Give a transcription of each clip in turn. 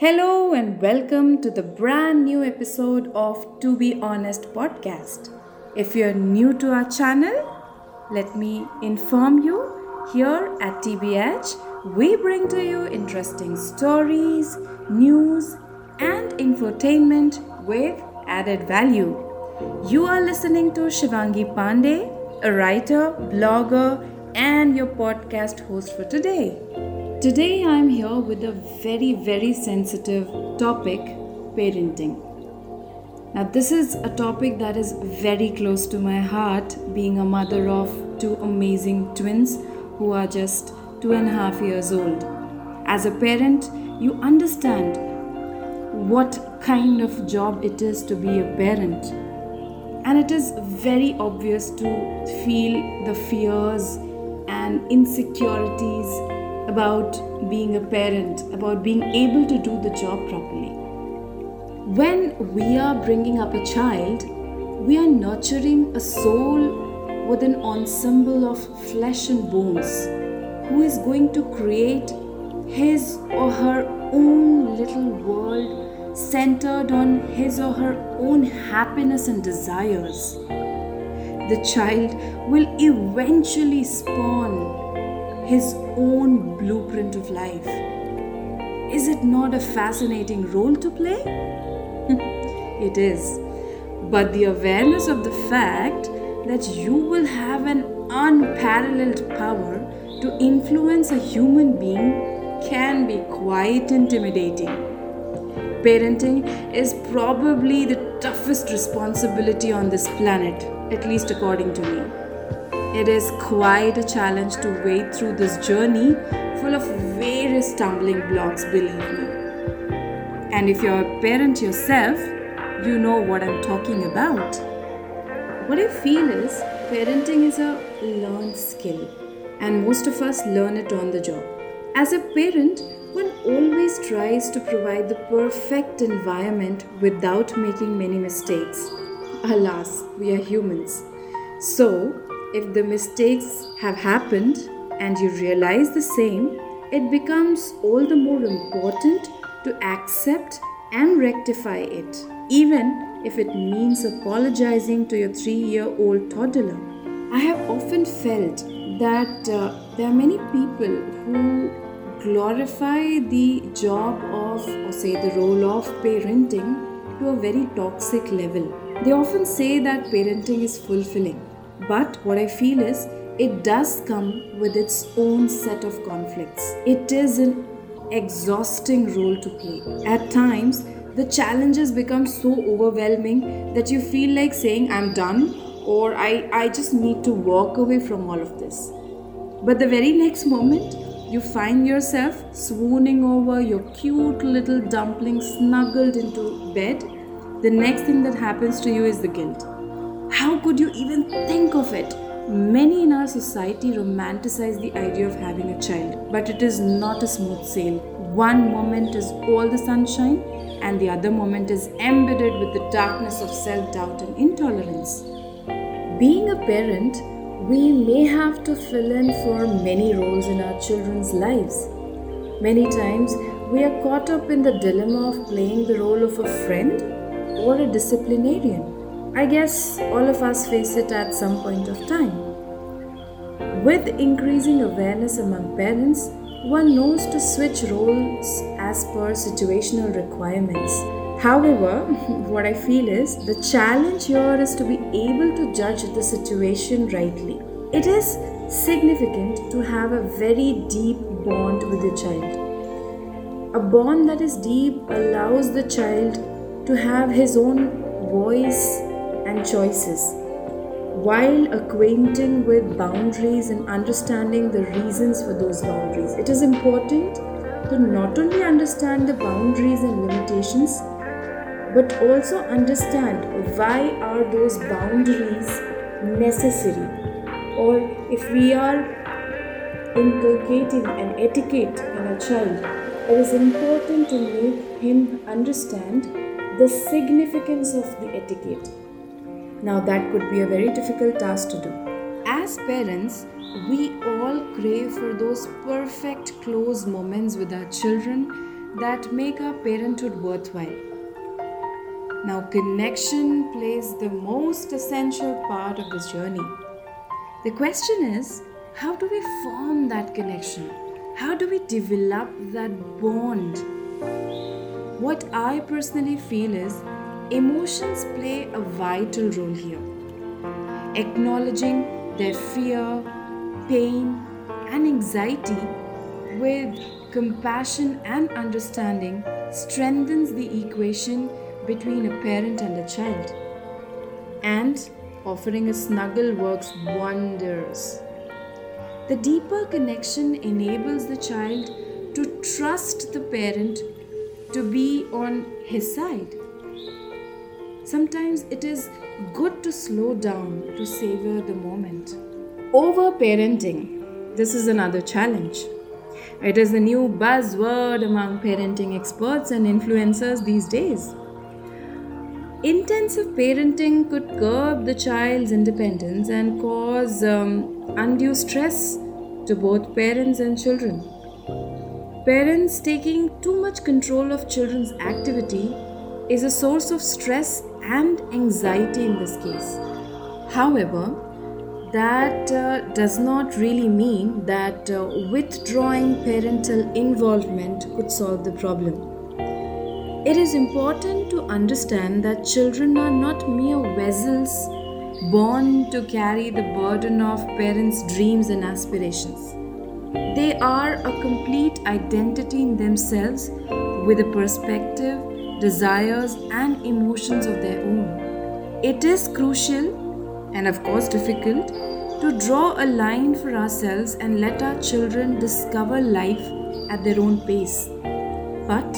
Hello and welcome to the brand new episode of To Be Honest Podcast. If you're new to our channel, let me inform you, here at TBH, we bring to you interesting stories, news and infotainment with added value. You are listening to Shivangi Pandey, a writer, blogger and your podcast host for today. Today I am here with a very sensitive topic, parenting. Now this is a topic that is very close to my heart, being a mother of two amazing twins who are just 2.5 years old. As a parent, you understand what kind of job it is to be a parent. And it is very obvious to feel the fears and insecurities about being a parent, about being able to do the job properly. When we are bringing up a child, we are nurturing a soul with an ensemble of flesh and bones who is going to create his or her own little world centered on his or her own happiness and desires. The child will eventually spawn his own blueprint of life. Is it not a fascinating role to play? It is. But the awareness of the fact that you will have an unparalleled power to influence a human being can be quite intimidating. Parenting is probably the toughest responsibility on this planet, at least according to me. It is quite a challenge to wade through this journey full of various stumbling blocks, believe me. And if you're a parent yourself, you know what I'm talking about. What I feel is, parenting is a learned skill and most of us learn it on the job. As a parent, one always tries to provide the perfect environment without making many mistakes. Alas, we are humans. So, if the mistakes have happened and you realize the same, it becomes all the more important to accept and rectify it, even if it means apologizing to your 3-year-old toddler. I have often felt that there are many people who glorify the job of, or say the role of, parenting to a very toxic level. They often say that parenting is fulfilling. But what I feel is, it does come with its own set of conflicts. It is an exhausting role to play. At times, the challenges become so overwhelming that you feel like saying, I'm done, or I just need to walk away from all of this. But the very next moment, you find yourself swooning over your cute little dumpling snuggled into bed. The next thing that happens to you is the guilt. How could you even think of it? Many in our society romanticize the idea of having a child, but it is not a smooth sail. One moment is all the sunshine, and the other moment is embedded with the darkness of self-doubt and intolerance. Being a parent, we may have to fill in for many roles in our children's lives. Many times, we are caught up in the dilemma of playing the role of a friend or a disciplinarian. I guess all of us face it at some point of time. With increasing awareness among parents, one knows to switch roles as per situational requirements. However, what I feel is, the challenge here is to be able to judge the situation rightly. It is significant to have a very deep bond with your child. A bond that is deep allows the child to have his own voice and choices, while acquainting with boundaries and understanding the reasons for those boundaries. It is important to not only understand the boundaries and limitations, but also understand why are those boundaries necessary, or if we are inculcating an etiquette in a child, it is important to make him understand the significance of the etiquette. Now that could be a very difficult task to do. As parents, we all crave for those perfect close moments with our children that make our parenthood worthwhile. Now, connection plays the most essential part of this journey. The question is, how do we form that connection? How do we develop that bond? What I personally feel is, emotions play a vital role here. Acknowledging their fear, pain, and anxiety with compassion and understanding strengthens the equation between a parent and a child. And offering a snuggle works wonders. The deeper connection enables the child to trust the parent to be on his side. Sometimes it is good to slow down to savor the moment. Overparenting. This is another challenge. It is the new buzzword among parenting experts and influencers these days. Intensive parenting could curb the child's independence and cause undue stress to both parents and children. Parents taking too much control of children's activity is a source of stress and anxiety in this case. However, that does not really mean that withdrawing parental involvement could solve the problem. It is important to understand that children are not mere vessels born to carry the burden of parents' dreams and aspirations. They are a complete identity in themselves with a perspective, desires and emotions of their own. It is crucial and of course difficult to draw a line for ourselves and let our children discover life at their own pace. But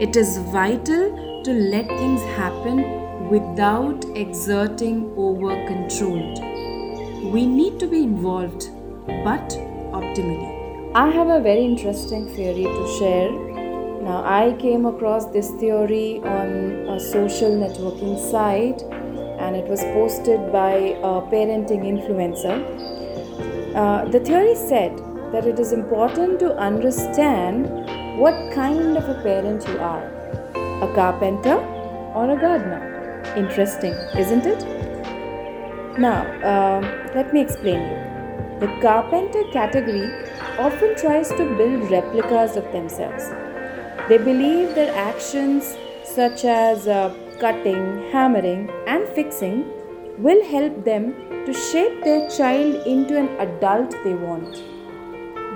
it is vital to let things happen without exerting over control. We need to be involved but optimally. I have a very interesting theory to share. Now, I came across this theory on a social networking site and it was posted by a parenting influencer. The theory said that it is important to understand what kind of a parent you are. A carpenter or a gardener? Interesting, isn't it? Now, let me explain you. The carpenter category often tries to build replicas of themselves. They believe their actions such as cutting, hammering and fixing will help them to shape their child into an adult they want.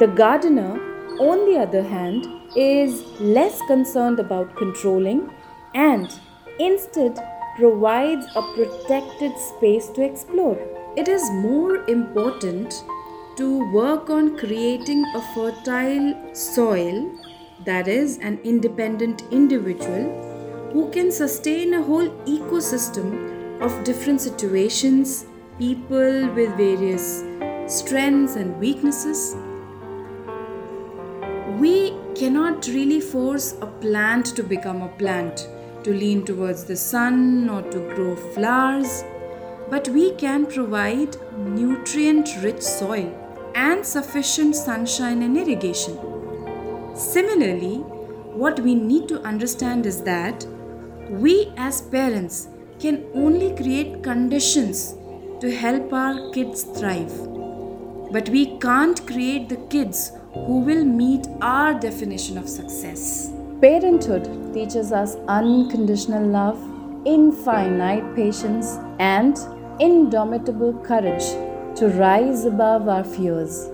The gardener, on the other hand, is less concerned about controlling and instead provides a protected space to explore. It is more important to work on creating a fertile soil, that is, an independent individual who can sustain a whole ecosystem of different situations, people with various strengths and weaknesses. We cannot really force a plant to become a plant, to lean towards the sun or to grow flowers, but we can provide nutrient-rich soil and sufficient sunshine and irrigation. Similarly, what we need to understand is that we as parents can only create conditions to help our kids thrive. But we can't create the kids who will meet our definition of success. Parenthood teaches us unconditional love, infinite patience, and indomitable courage to rise above our fears.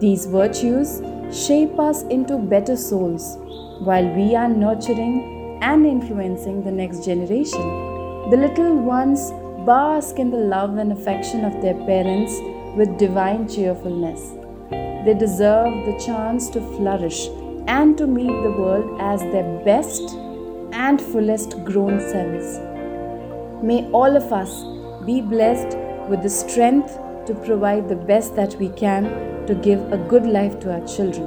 These virtues shape us into better souls while we are nurturing and influencing the next generation. The little ones bask in the love and affection of their parents with divine cheerfulness. They deserve the chance to flourish and to meet the world as their best and fullest grown selves. May all of us be blessed with the strength to provide the best that we can to give a good life to our children.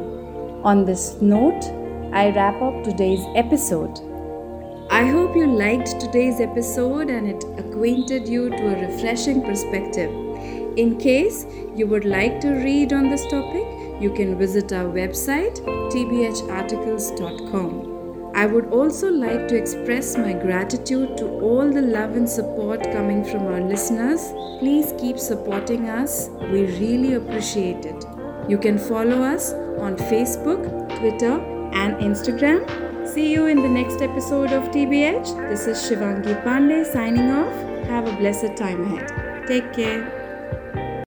On this note, I wrap up today's episode. I hope you liked today's episode and it acquainted you to a refreshing perspective. In case you would like to read on this topic, you can visit our website tbharticles.com. I would also like to express my gratitude to all the love and support coming from our listeners. Please keep supporting us. We really appreciate it. You can follow us on Facebook, Twitter and Instagram. See you in the next episode of TBH. This is Shivangi Pandey signing off. Have a blessed time ahead. Take care.